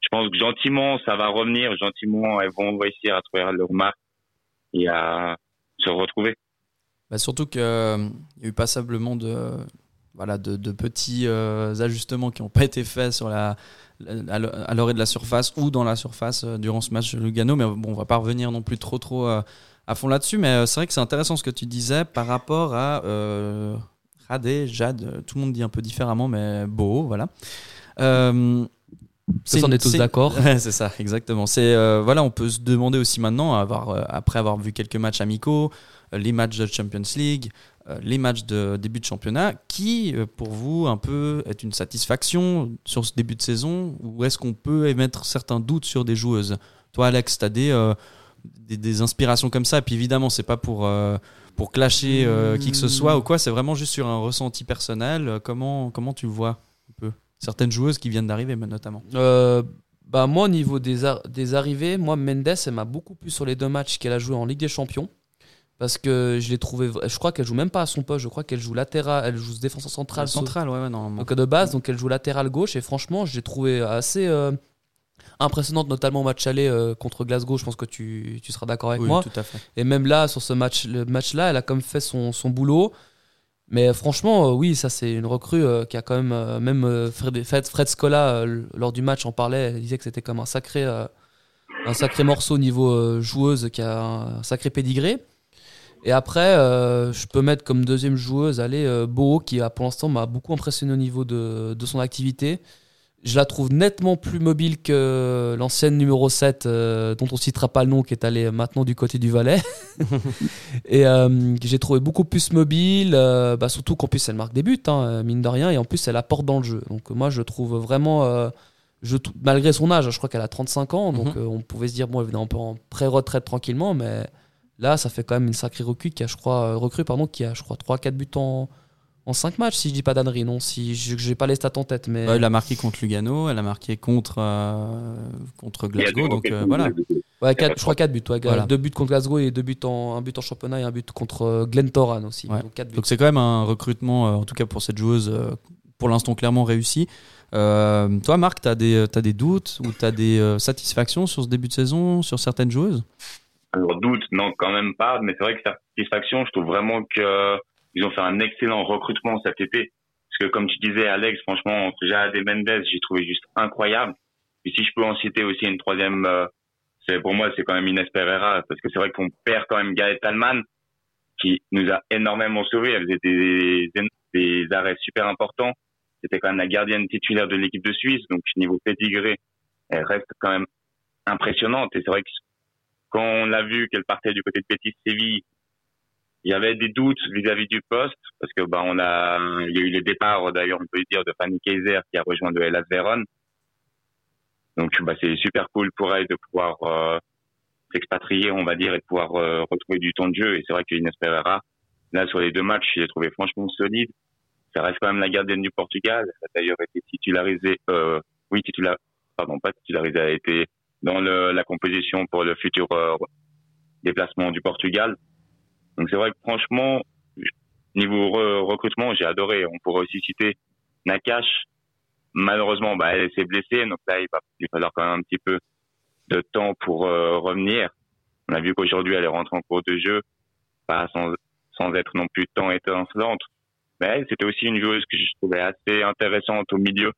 je pense que gentiment, ça va revenir. Gentiment, elles vont réussir à trouver leur marque et à se retrouver. Bah surtout qu'il euh, y a eu passablement de, euh, voilà, de, de petits euh, ajustements qui n'ont pas été faits sur la, la, à l'orée de la surface ou dans la surface euh, durant ce match de Lugano. Mais bon, on ne va pas revenir non plus trop, trop... Euh, à fond là-dessus, mais c'est vrai que c'est intéressant ce que tu disais par rapport à euh, Radé, Jade, tout le monde dit un peu différemment, mais Beau, voilà. Euh, c'est, on est tous c'est, d'accord. C'est ça, exactement. C'est, euh, voilà, on peut se demander aussi maintenant, avoir, euh, après avoir vu quelques matchs amicaux, euh, les matchs de Champions League, euh, les matchs de début de championnat, qui, euh, pour vous, un peu, est une satisfaction sur ce début de saison, ou est-ce qu'on peut émettre certains doutes sur des joueuses ? Toi, Alex, t'as des... Euh, Des, des inspirations comme ça, et puis évidemment c'est pas pour, euh, pour clasher euh, qui que ce soit ou quoi, c'est vraiment juste sur un ressenti personnel. Comment, comment tu le vois un peu, certaines joueuses qui viennent d'arriver notamment? euh, bah moi au niveau des, ar- des arrivées, moi Mendes elle m'a beaucoup plu sur les deux matchs qu'elle a joué en Ligue des Champions, parce que je l'ai trouvé, je crois qu'elle joue même pas à son poste, je crois qu'elle joue latéral, elle joue défenseur central central ouais, ouais normalement. Donc de base, donc elle joue latéral gauche, et franchement je l'ai trouvé assez euh, impressionnante, notamment au match aller euh, contre Glasgow, je pense que tu, tu seras d'accord avec oui, moi. Tout à fait. Et même là, sur ce match, le match-là, elle a quand même fait son, son boulot. Mais franchement, euh, oui, ça c'est une recrue euh, qui a quand même, euh, même euh, Fred, Fred Scola, euh, lors du match, en parlait, elle disait que c'était comme un sacré, euh, un sacré morceau au niveau euh, joueuse, qui a un, un sacré pédigré. Et après, euh, je peux mettre comme deuxième joueuse, allez, euh, Boho, qui a, pour l'instant m'a beaucoup impressionné au niveau de, de son activité. Je la trouve nettement plus mobile que l'ancienne numéro sept, euh, dont on ne citera pas le nom, qui est allée maintenant du côté du Valais. Et euh, j'ai trouvé beaucoup plus mobile, euh, bah surtout qu'en plus elle marque des buts, hein, mine de rien, et en plus elle apporte dans le jeu. Donc moi je trouve vraiment, euh, je, malgré son âge, je crois qu'elle a trente-cinq ans, donc mm-hmm. euh, on pouvait se dire, bon, elle venait un peu en pré-retraite tranquillement, mais là ça fait quand même une sacrée recrue qui a, je crois, recrue, pardon, qui a, je crois, trois quatre buts en... En cinq matchs, si je dis pas d'ânerie, non, si je n'ai pas les stats en tête. Mais... Bah, elle a marqué contre Lugano, elle a marqué contre, euh, contre Glasgow, donc euh, voilà. Ouais, quatre, je crois quatre buts, ouais, voilà. deux buts contre Glasgow et deux buts en, un but en championnat et un but contre Glentoran aussi. Ouais. Donc, donc c'est quand même un recrutement, euh, en tout cas pour cette joueuse, euh, pour l'instant clairement réussi. Euh, toi Marc, tu as des, t'as des doutes ou tu as des euh, satisfactions sur ce début de saison, sur certaines joueuses ? Alors doutes, non, quand même pas, mais c'est vrai que satisfaction, je trouve vraiment que... Ils ont fait un excellent recrutement cet été. Parce que, comme tu disais, Alex, franchement, entre Jade et Mendes, j'ai trouvé juste incroyable. Puis si je peux en citer aussi une troisième, euh, c'est pour moi c'est quand même Inês Pereira, parce que c'est vrai qu'on perd quand même Gaëlle Talman qui nous a énormément sauvés. Elle faisait des, des, des arrêts super importants. C'était quand même la gardienne titulaire de l'équipe de Suisse, donc niveau pédigré, elle reste quand même impressionnante. Et c'est vrai que quand on l'a vu qu'elle partait du côté de Betis Séville, il y avait des doutes vis-à-vis du poste, parce que bah on a, il y a eu le départ d'ailleurs, on peut le dire, de Fanny Kaiser qui a rejoint le Hellas Vérone. Donc bah c'est super cool pour elle de pouvoir euh, s'expatrier, on va dire, et de pouvoir euh, retrouver du temps de jeu. Et c'est vrai que Inês Pereira, là sur les deux matchs, je l'ai trouvé franchement solide. Ça reste quand même la gardienne du Portugal. Elle a d'ailleurs été titularisée, euh, oui titulaire, pardon pas titularisée, elle a été dans le, la composition pour le futur euh, déplacement du Portugal. Donc c'est vrai que franchement, niveau re- recrutement, j'ai adoré. On pourrait aussi citer Nakash. Malheureusement, bah, elle s'est blessée, donc là, il va, il va falloir quand même un petit peu de temps pour euh, revenir. On a vu qu'aujourd'hui, elle est rentrée en cours de jeu, pas sans, sans être non plus tant étincelante. Mais elle, c'était aussi une joueuse que je trouvais assez intéressante au milieu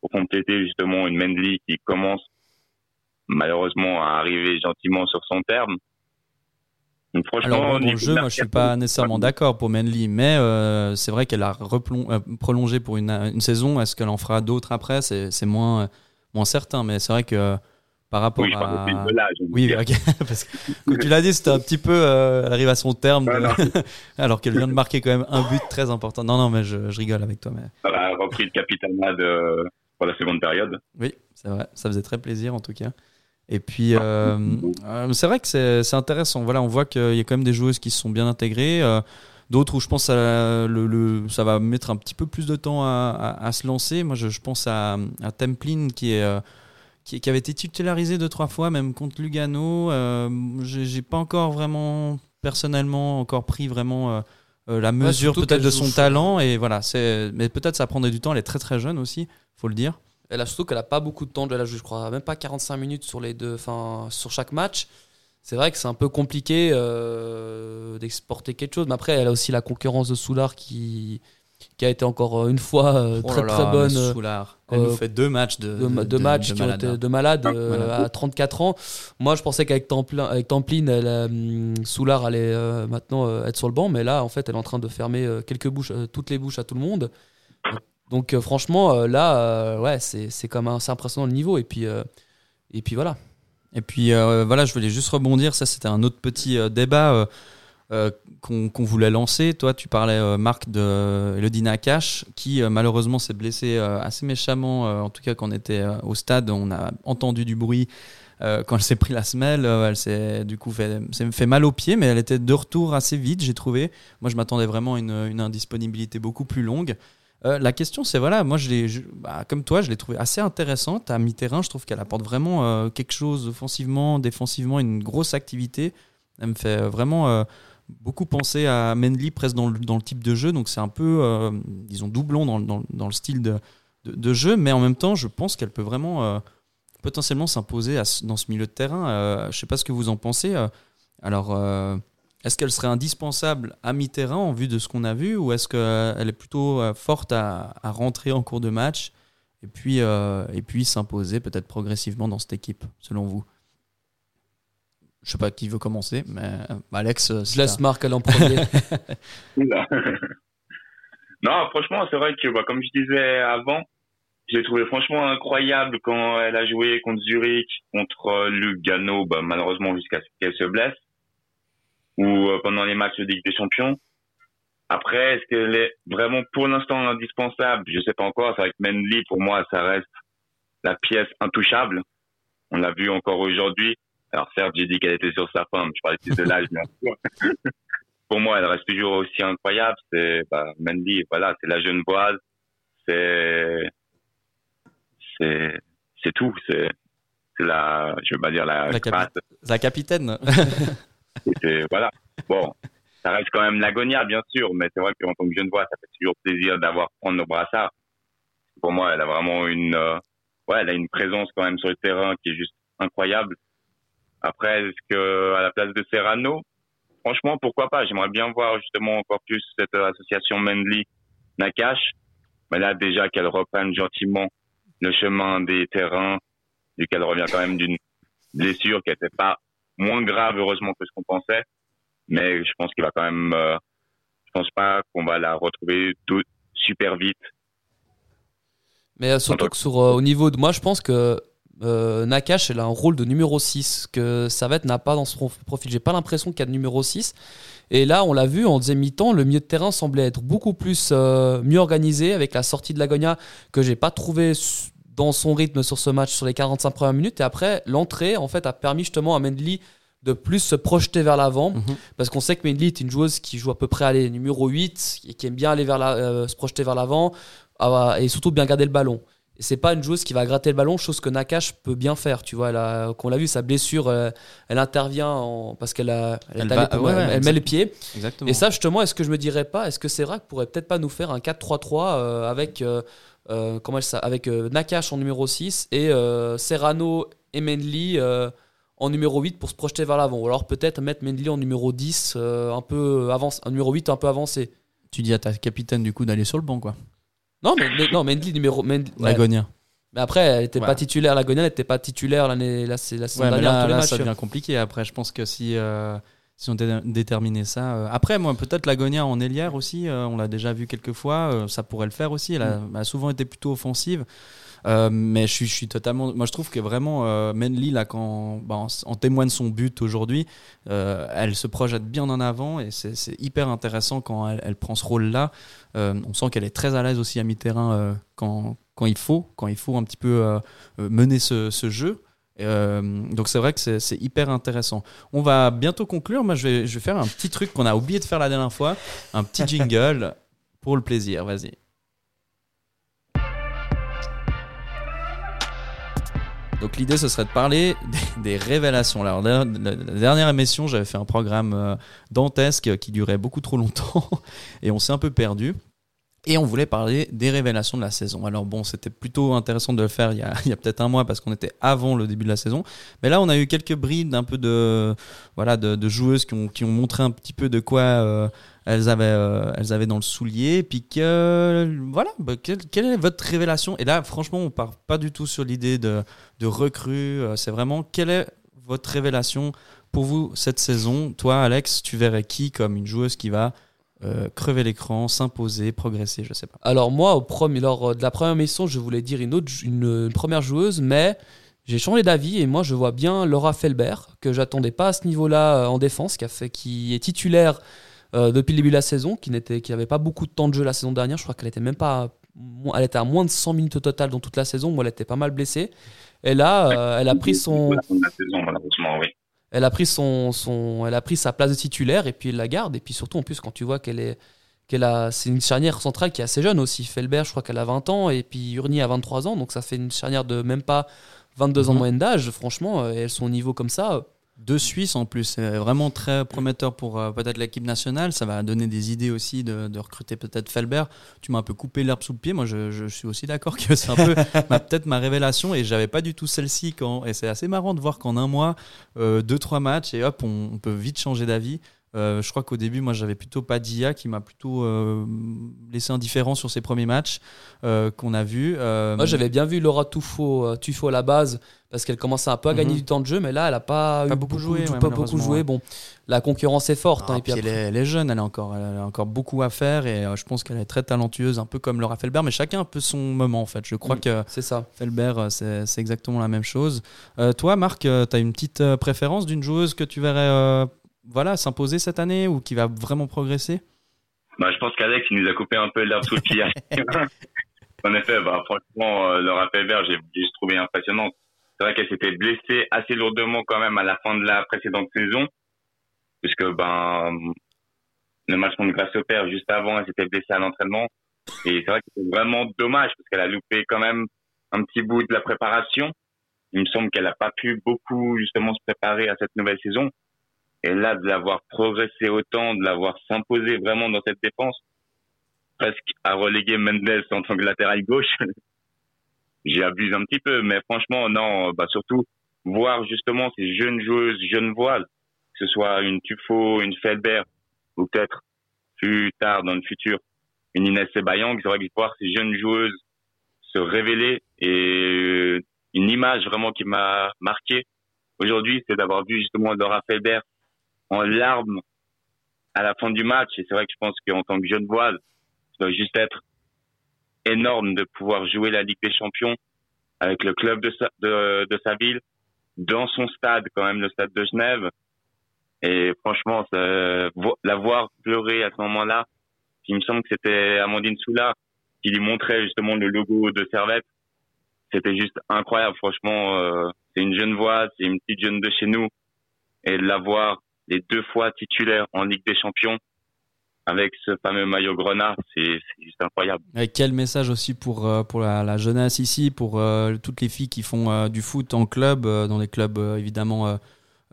pour compléter justement une Mendy qui commence malheureusement à arriver gentiment sur son terme. Donc, franchement, alors, dans le jeu, moi, je suis pas nécessairement d'accord pour Mendy, mais euh, c'est vrai qu'elle a replong... euh, prolongé pour une, une saison. Est-ce qu'elle en fera d'autres après ? C'est, c'est moins, euh, moins certain, mais c'est vrai que euh, par rapport oui, à... De là, oui, ok. Parce que comme tu l'as dit, c'était un petit peu... Euh, elle arrive à son terme, de... non, non. alors qu'elle vient de marquer quand même un but très important. Non, non, mais je, je rigole avec toi. Mais... Elle a repris le Capitana de... pour la seconde période. Oui, c'est vrai. Ça faisait très plaisir, en tout cas. Et puis, euh, euh, c'est vrai que c'est, c'est intéressant. Voilà, on voit qu'il y a quand même des joueuses qui se sont bien intégrées, euh, d'autres où je pense que ça, le, le, ça va mettre un petit peu plus de temps à, à, à se lancer. Moi, je, je pense à, à Templin qui, est, euh, qui, qui avait été titularisé deux, trois fois, même contre Lugano. Euh, j'ai, j'ai pas encore vraiment, personnellement, encore pris vraiment euh, la mesure ouais, peut-être de son joue. talent. Et voilà, c'est, mais peut-être ça prendrait du temps. Elle est très, très jeune aussi, faut le dire. Elle a surtout qu'elle n'a pas beaucoup de temps de la jouer, je crois, même pas quarante-cinq minutes sur les deux, enfin sur chaque match. C'est vrai que c'est un peu compliqué euh, d'exporter quelque chose, mais après elle a aussi la concurrence de Soulard qui qui a été encore une fois euh, très oh là très là, bonne. Soulard, elle euh, nous fait deux matchs de deux, de, deux matchs de, de malade, de, de malade euh, à trente-quatre ans. Moi, je pensais qu'avec Templin, avec Templin, elle, euh, Soulard allait euh, maintenant euh, être sur le banc, mais là, en fait, elle est en train de fermer euh, quelques bouches, euh, toutes les bouches à tout le monde. Donc euh, franchement euh, là euh, ouais c'est c'est quand même assez impressionnant le niveau et puis euh, et puis voilà. Et puis euh, voilà, je voulais juste rebondir, ça c'était un autre petit euh, débat euh, euh, qu'on qu'on voulait lancer. Toi tu parlais euh, Marc de euh, Elodie Nakash qui euh, malheureusement s'est blessée euh, assez méchamment euh, en tout cas quand on était euh, au stade, on a entendu du bruit euh, quand elle s'est pris la semelle, euh, elle s'est du coup fait s'est fait mal au pied, mais elle était de retour assez vite, j'ai trouvé. Moi je m'attendais vraiment à une une indisponibilité beaucoup plus longue. Euh, la question c'est voilà, moi je l'ai, je, bah, comme toi je l'ai trouvée assez intéressante à mi-terrain, je trouve qu'elle apporte vraiment euh, quelque chose offensivement, défensivement, une grosse activité, elle me fait vraiment euh, beaucoup penser à Mendy presque dans le, dans le type de jeu, donc c'est un peu euh, disons doublon dans, dans, dans le style de, de, de jeu, mais en même temps je pense qu'elle peut vraiment euh, potentiellement s'imposer à, dans ce milieu de terrain, euh, je ne sais pas ce que vous en pensez, euh, alors... Euh, est-ce qu'elle serait indispensable à mi-terrain en vue de ce qu'on a vu ou est-ce qu'elle est plutôt forte à, à rentrer en cours de match et puis, euh, et puis s'imposer peut-être progressivement dans cette équipe, selon vous ? Je ne sais pas qui veut commencer, mais bah, Alex... Je laisse un... Marc aller en premier. Non, franchement, c'est vrai que bah, comme je disais avant, j'ai trouvé franchement incroyable quand elle a joué contre Zurich, contre Lugano, bah, malheureusement jusqu'à ce qu'elle se blesse. Ou pendant les matchs de Ligue des Champions. Après, est-ce qu'elle est vraiment pour l'instant indispensable ? Je sais pas encore. C'est vrai que Mendy, pour moi, ça reste la pièce intouchable. On l'a vu encore aujourd'hui. Alors certes, j'ai dit qu'elle était sur sa fin, mais je parlais plus de l'âge, bien sûr. Pour moi, elle reste toujours aussi incroyable. C'est bah, Mendy, voilà, c'est la Genevoise. C'est, c'est, c'est tout. C'est, c'est la, je vais pas dire la, la, capi- la capitaine. C'était, voilà. Bon, ça reste quand même Lagonia, bien sûr, mais c'est vrai qu'en tant que jeune voix, ça fait toujours plaisir d'avoir prendre nos brassards. Pour moi, elle a vraiment une, euh, ouais, elle a une présence quand même sur le terrain qui est juste incroyable. Après, est-ce que à la place de Serrano, franchement, pourquoi pas ? J'aimerais bien voir justement encore plus cette euh, association Mendy-Nakash. Mais là, déjà qu'elle reprenne gentiment le chemin des terrains vu qu'elle revient quand même d'une blessure qui n'était pas moins grave, heureusement, que ce qu'on pensait. Mais je pense qu'il va quand même, euh, je pense pas qu'on va la retrouver tout, super vite. Mais surtout que sur, euh, au niveau de moi, je pense que euh, Nakash, elle a un rôle de numéro six que Servette n'a pas dans son profil. J'ai pas l'impression qu'il y a de numéro six. Et là, on l'a vu, en deuxième mi-temps, le milieu de terrain semblait être beaucoup plus euh, mieux organisé avec la sortie de Lagonia que j'ai pas trouvé su- dans son rythme sur ce match sur les quarante-cinq premières minutes. Et après, l'entrée en fait a permis justement à Mendy de plus se projeter vers l'avant, mm-hmm. parce qu'on sait que Mendy est une joueuse qui joue à peu près à les numéro huit et qui aime bien aller vers la, euh, se projeter vers l'avant euh, et surtout bien garder le ballon. Et c'est pas une joueuse qui va gratter le ballon, chose que Nakash peut bien faire, tu vois. Elle a, qu'on l'a vu, sa blessure, euh, elle intervient en, parce qu'elle a, elle, elle, va, pour, ouais, elle, ouais, elle met les pieds. Exactement. Et ça, justement, est-ce que je me dirais pas, est-ce que Serra pourrait peut-être pas nous faire un quatre trois trois euh, avec euh, euh, comment elle ça, avec euh, Nakash en numéro six et euh, Serrano et Mendy euh, en numéro huit pour se projeter vers l'avant, ou alors peut-être mettre Mendy en numéro dix, euh, un peu avance, un numéro huit un peu avancé. Tu dis à ta capitaine du coup d'aller sur le banc, quoi. Non, mais, mais non, Mendy numéro Mendy, Lagonia. Ouais. Mais après, elle était ouais. pas titulaire. Lagonia n'était pas titulaire l'année, la, c'est, la saison ouais, dernière. Là, tous les là matchs. Ça devient compliqué. Après, je pense que si euh, si on dé- déterminait ça, euh, après moi peut-être Lagonia en ailière aussi. Euh, on l'a déjà vu quelques fois. Euh, ça pourrait le faire aussi. Elle a, mm. a souvent été plutôt offensive. Euh, mais je suis, je suis totalement. Moi, je trouve que vraiment, euh, Mendy, là, quand bah, en, en témoigne son but aujourd'hui, euh, elle se projette bien en avant et c'est, c'est hyper intéressant quand elle, elle prend ce rôle-là. Euh, on sent qu'elle est très à l'aise aussi à mi-terrain euh, quand, quand il faut, quand il faut un petit peu euh, mener ce, ce jeu. Euh, donc c'est vrai que c'est, c'est hyper intéressant. On va bientôt conclure. Moi, je vais, je vais faire un petit truc qu'on a oublié de faire la dernière fois, un petit jingle pour le plaisir. Vas-y. Donc l'idée, ce serait de parler des révélations. Alors, la, la, la dernière émission, j'avais fait un programme euh, dantesque qui durait beaucoup trop longtemps et on s'est un peu perdu. Et on voulait parler des révélations de la saison. Alors bon, c'était plutôt intéressant de le faire il y a, il y a peut-être un mois parce qu'on était avant le début de la saison. Mais là, on a eu quelques brides un peu de, voilà, de, de joueuses qui ont, qui ont montré un petit peu de quoi euh, elles, avaient, euh, elles avaient dans le soulier. Et puis que, voilà, bah, quelle, quelle est votre révélation ? Et là, franchement, on ne part pas du tout sur l'idée de, de recrue. C'est vraiment quelle est votre révélation pour vous cette saison ? Toi, Alex, tu verrais qui comme une joueuse qui va... Euh, crever l'écran, s'imposer, progresser, je sais pas. Alors moi, au premier, lors de la première mission, je voulais dire une autre, une, une première joueuse, mais j'ai changé d'avis et moi je vois bien Laura Felbert que j'attendais pas à ce niveau-là euh, en défense, qui a fait, qui est titulaire euh, depuis le début de la saison, qui n'était, qui n'avait pas beaucoup de temps de jeu la saison dernière. Je crois qu'elle était même pas, elle était à moins de cent minutes au total dans toute la saison. Moi, elle était pas mal blessée. Et là, euh, elle a pris son. La saison, malheureusement, oui. Elle a pris son, son, elle a pris sa place de titulaire et puis elle la garde. Et puis surtout, en plus, quand tu vois qu'elle est, qu'elle a, c'est une charnière centrale qui est assez jeune aussi. Felbert, je crois qu'elle a vingt ans et puis Urni a vingt-trois ans. Donc ça fait une charnière de même pas vingt-deux mmh. ans de moyenne d'âge. Franchement, elles sont au niveau comme ça. Deux Suisses en plus, c'est vraiment très prometteur pour euh, peut-être l'équipe nationale. Ça va donner des idées aussi de, de recruter peut-être Felbert. Tu m'as un peu coupé l'herbe sous le pied. Moi, je, je suis aussi d'accord que c'est un peu ma, peut-être ma révélation et j'avais pas du tout celle-ci. Quand, et c'est assez marrant de voir qu'en un mois, euh, deux, trois matchs et hop, on, on peut vite changer d'avis. Euh, je crois qu'au début, moi, j'avais plutôt Padilla qui m'a plutôt euh, laissé indifférent sur ses premiers matchs euh, qu'on a vus. Euh... Moi, j'avais bien vu Laura Tufo, Tufo à la base parce qu'elle commençait un peu à gagner mm-hmm. du temps de jeu, mais là, elle n'a pas, pas beaucoup joué. Beaucoup, ouais, pas beaucoup joué. Ouais. Bon, la concurrence est forte. Ah, hein, et puis puis après... elle, est, elle est jeune, elle a, encore, elle a encore beaucoup à faire et euh, je pense qu'elle est très talentueuse, un peu comme Laura Felbert, mais chacun un peu son moment en fait. Je crois mm, que c'est ça. Felbert, c'est, c'est exactement la même chose. Euh, toi, Marc, euh, tu as une petite euh, préférence d'une joueuse que tu verrais euh, voilà, s'imposer cette année ou qui va vraiment progresser? Bah, je pense qu'Alex il nous a coupé un peu l'herbe sous le pied. En effet, bah, franchement, euh, Laura Felbert, j'ai, j'ai trouvé impressionnante. C'est vrai qu'elle s'était blessée assez lourdement quand même à la fin de la précédente saison, puisque ben, le match contre Glasgow City, juste avant, elle s'était blessée à l'entraînement. Et c'est vrai que c'est vraiment dommage, parce qu'elle a loupé quand même un petit bout de la préparation. Il me semble qu'elle n'a pas pu beaucoup justement se préparer à cette nouvelle saison. Et là, de l'avoir progressé autant, de l'avoir s'imposé vraiment dans cette défense, presque à reléguer Mendes en tant que latéral gauche, j'abuse un petit peu. Mais franchement, non, bah surtout, voir justement ces jeunes joueuses, jeunes voiles, que ce soit une Tufo, une Felbert, ou peut-être plus tard dans le futur, une Inês Pereira, c'est vrai que voir ces jeunes joueuses se révéler et une image vraiment qui m'a marqué aujourd'hui, c'est d'avoir vu justement Laura Felbert en larmes à la fin du match. Et c'est vrai que je pense qu'en tant que jeune voile, ça doit juste être énorme de pouvoir jouer la Ligue des Champions avec le club de sa, de, de sa ville, dans son stade quand même, le stade de Genève. Et franchement, ça, la voir pleurer à ce moment-là, il me semble que c'était Amandine Soulard qui lui montrait justement le logo de Servette. C'était juste incroyable, franchement. Euh, c'est une jeune voix, c'est une petite jeune de chez nous. Et de la voir les deux fois titulaire en Ligue des Champions avec ce fameux maillot grenat, c'est, c'est juste incroyable. Et quel message aussi pour, pour la, la jeunesse ici, pour euh, toutes les filles qui font euh, du foot en club, euh, dans des clubs euh, évidemment euh,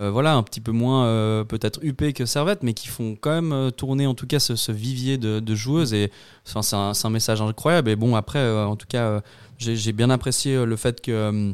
euh, voilà, un petit peu moins euh, peut-être huppés que Servette, mais qui font quand même euh, tourner en tout cas ce, ce vivier de, de joueuses. Et, enfin, c'est, un, c'est un message incroyable. Et bon, après, euh, en tout cas, euh, j'ai, j'ai bien apprécié le fait que... Euh,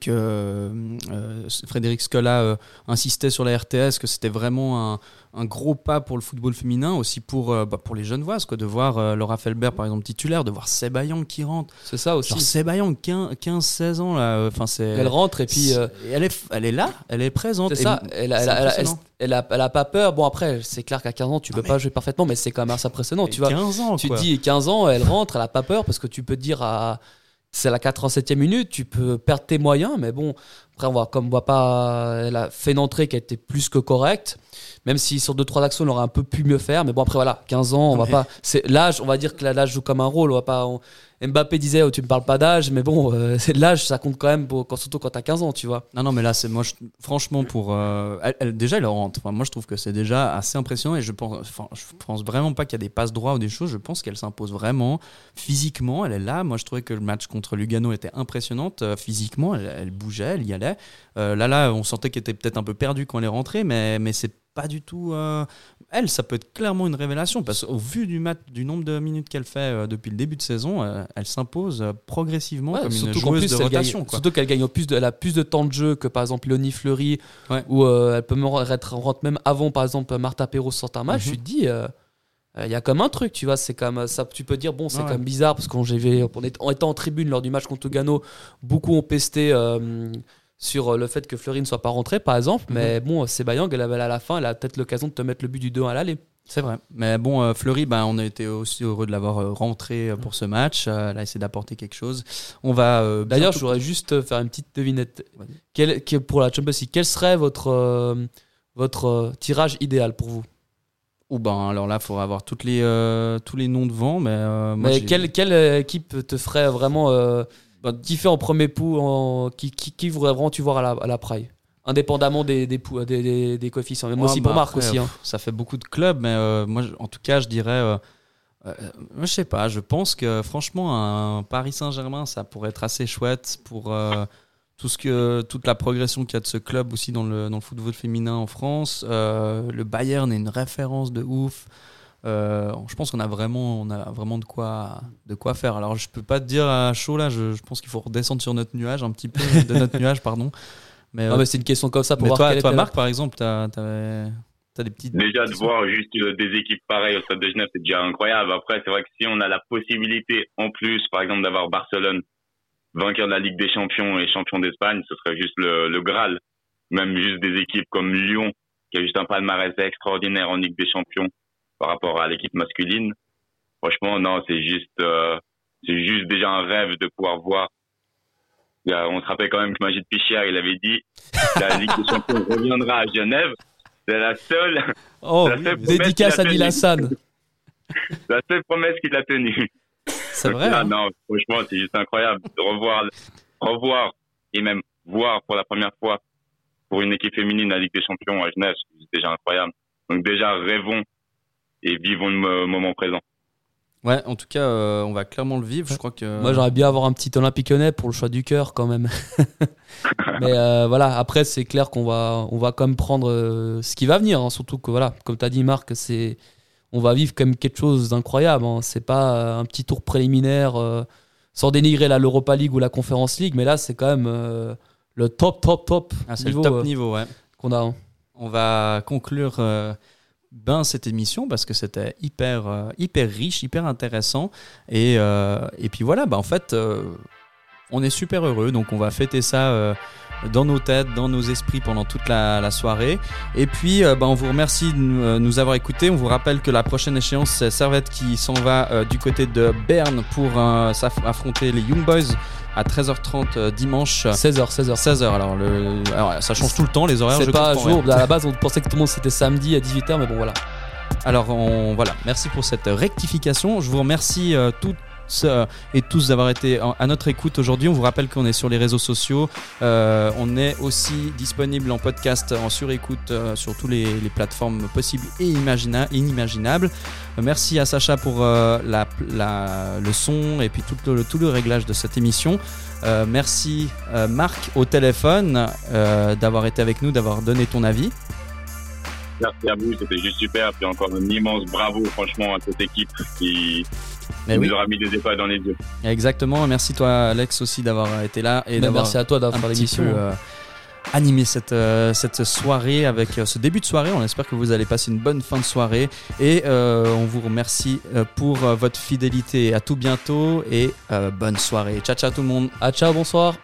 que euh, Frédéric Scola euh, insistait sur la R T S, que c'était vraiment un, un gros pas pour le football féminin, aussi pour, euh, bah, pour les Genevoises, quoi, de voir euh, Laura Felbert par exemple titulaire, de voir Sébaillon qui rentre. C'est ça aussi. Genre Sébaillon, quinze seize ans, là, c'est, elle rentre et puis... Euh, elle, est, elle est là, elle est présente. C'est et ça, elle a, elle, a, elle, a, elle, a, elle a pas peur. Bon après, c'est clair qu'à quinze ans, tu peux ah, pas jouer parfaitement, mais c'est quand même assez impressionnant. Tu vois, quinze ans, tu quoi. Dis quinze ans, elle rentre, elle a pas peur, parce que tu peux dire à... C'est la quatre-vingt-septième minute, tu peux perdre tes moyens, mais bon, après, on voit, comme on voit pas, elle a fait une entrée qui a été plus que correcte, même si sur deux trois actions, on aurait un peu pu mieux faire, mais bon, après, voilà, quinze ans, on va pas. C'est, l'âge, on va dire que l'âge joue comme un rôle, on va pas. On, Mbappé disait, oh, tu me parles pas d'âge, mais bon, euh, c'est, l'âge, ça compte quand même, pour, quand, surtout quand t'as quinze ans, tu vois. Non, non, mais là, c'est, moi, je, franchement, pour. Euh, elle, elle, déjà, elle rentre. Enfin, moi, je trouve que c'est déjà assez impressionnant, et je pense, enfin, je pense vraiment pas qu'il y a des passes droits ou des choses, je pense qu'elle s'impose vraiment. Physiquement, elle est là. Moi, je trouvais que le match contre Lugano était impressionnante. Physiquement, elle, elle bougeait, elle y allait. Euh, là, là, on sentait qu'elle était peut-être un peu perdue quand elle est rentrée, mais, mais c'est pas du tout. Euh, elle, ça peut être clairement une révélation, parce qu'au vu du, mat- du nombre de minutes qu'elle fait euh, depuis le début de saison, euh, elle s'impose euh, progressivement ouais, comme une joueuse plus, de rotation. Gagne, quoi. Surtout qu'elle gagne plus de, elle a plus de temps de jeu que par exemple Léonie Fleury, ouais. Où euh, elle peut être, rentre même avant par exemple Martha Perrault sur un match. Mm-hmm. Je te dis. Euh, Il y a comme un truc, tu vois, c'est comme ça. Tu peux dire, bon, c'est ouais. Quand même bizarre parce qu'on en étant en tribune lors du match contre Lugano, beaucoup ont pesté euh, sur le fait que Fleury ne soit pas rentrée, par exemple. Mm-hmm. Mais bon, Sébaillon, elle avait à la fin, elle a peut-être l'occasion de te mettre le but du deux un à l'aller. C'est vrai. Mais bon, euh, Fleury, bah, on a été aussi heureux de l'avoir euh, rentrée euh, pour ce match. Euh, elle a essayé d'apporter quelque chose. On va. Euh, D'ailleurs, je voudrais juste euh, faire une petite devinette. Ouais. Quel, quel, pour la Champions League, quel serait votre, euh, votre euh, tirage idéal pour vous? Ou ben alors là, il faudra avoir toutes les, euh, tous les noms devant. Mais, euh, moi, mais quelle, quelle équipe te ferait vraiment euh, qui fait en premier pouls en, qui, qui, qui voudrait vraiment tu voir à la, à la praille? Indépendamment des, des, des, des, des coefficients. Mais moi ouais, aussi bah, pour Marc après, aussi. Hein. Ça fait beaucoup de clubs, mais euh, moi en tout cas, je dirais. Euh, euh, je sais pas, je pense que franchement, un Paris Saint-Germain, ça pourrait être assez chouette pour. Euh, Tout ce que, toute la progression qu'il y a de ce club aussi dans le, dans le football féminin en France. Euh, le Bayern est une référence de ouf. Euh, je pense qu'on a vraiment, on a vraiment de, quoi, de quoi faire. Alors, je ne peux pas te dire à chaud, là, je, je pense qu'il faut redescendre sur notre nuage, un petit peu de notre nuage, pardon. Mais, non, euh, mais c'est une question comme ça pour voir. Toi, quel toi était... Marc, par exemple, tu as des petites. Déjà, de voir juste des équipes pareilles au Stade de Genève, c'est déjà incroyable. Après, c'est vrai que si on a la possibilité, en plus, par exemple, d'avoir Barcelone, vainqueur de la Ligue des Champions et champion d'Espagne, ce serait juste le, le Graal. Même juste des équipes comme Lyon, qui a juste un palmarès extraordinaire en Ligue des Champions par rapport à l'équipe masculine. Franchement, non, c'est juste, euh, c'est juste déjà un rêve de pouvoir voir. A, on se rappelle quand même que Majid Pichiar, il avait dit la Ligue des Champions reviendra à Genève. C'est la seule. Oh, la seule oui, dédicace à Dilassane. La seule promesse qu'il a tenue. C'est vrai. Ah, hein. Non, franchement, c'est juste incroyable de revoir, revoir et même voir pour la première fois pour une équipe féminine la Ligue des Champions à Genève, c'est déjà incroyable. Donc déjà rêvons et vivons le moment présent. Ouais, en tout cas, euh, on va clairement le vivre. Je crois que moi, j'aimerais bien avoir un petit Olympique Lyonnais pour le choix du cœur, quand même. Mais euh, voilà, après, c'est clair qu'on va, on va quand même prendre euh, ce qui va venir, hein, surtout que voilà, comme t'as dit, Marc, c'est on va vivre quand même quelque chose d'incroyable. Hein. C'est pas un petit tour préliminaire euh, sans dénigrer là, l'Europa League ou la Conference League, mais là, c'est quand même euh, le top, top, top ah, c'est niveau, le top euh, niveau ouais. qu'on a. Hein. On va conclure euh, ben, cette émission parce que c'était hyper, euh, hyper riche, hyper intéressant. Et, euh, et puis voilà, bah, en fait... Euh On est super heureux, donc on va fêter ça euh, dans nos têtes, dans nos esprits pendant toute la, la soirée. Et puis, euh, bah, on vous remercie de nous, euh, nous avoir écoutés. On vous rappelle que la prochaine échéance, c'est Servette qui s'en va euh, du côté de Berne pour euh, s'affronter les Young Boys à treize heures trente euh, dimanche. seize heures, seize heures. seize heures. Alors, le, alors, ça change tout le temps, les horaires. C'est je pas jour. À la base, on pensait que tout le monde c'était samedi à dix-huit heures, mais bon, voilà. Alors, on, voilà. Merci pour cette rectification. Je vous remercie euh, toutes et tous d'avoir été à notre écoute aujourd'hui. On vous rappelle qu'on est sur les réseaux sociaux, euh, on est aussi disponible en podcast, en surécoute euh, sur toutes les, les plateformes possibles et imagina- inimaginables. Euh, merci à Sacha pour euh, la, la, le son et puis tout le, tout le réglage de cette émission. Euh, merci euh, Marc au téléphone euh, d'avoir été avec nous, d'avoir donné ton avis. Merci à vous, c'était juste super. Puis encore un immense bravo franchement à cette équipe qui Mais oui. nous aura mis des étoiles dans les yeux. Exactement, merci toi Alex aussi d'avoir été là et d'avoir merci à toi d'avoir fait l'émission. Euh, animé cette, euh, cette soirée avec euh, ce début de soirée. On espère que vous allez passer une bonne fin de soirée et euh, on vous remercie euh, pour euh, votre fidélité. À tout bientôt et euh, bonne soirée. Ciao ciao tout le monde. À ciao, bonsoir.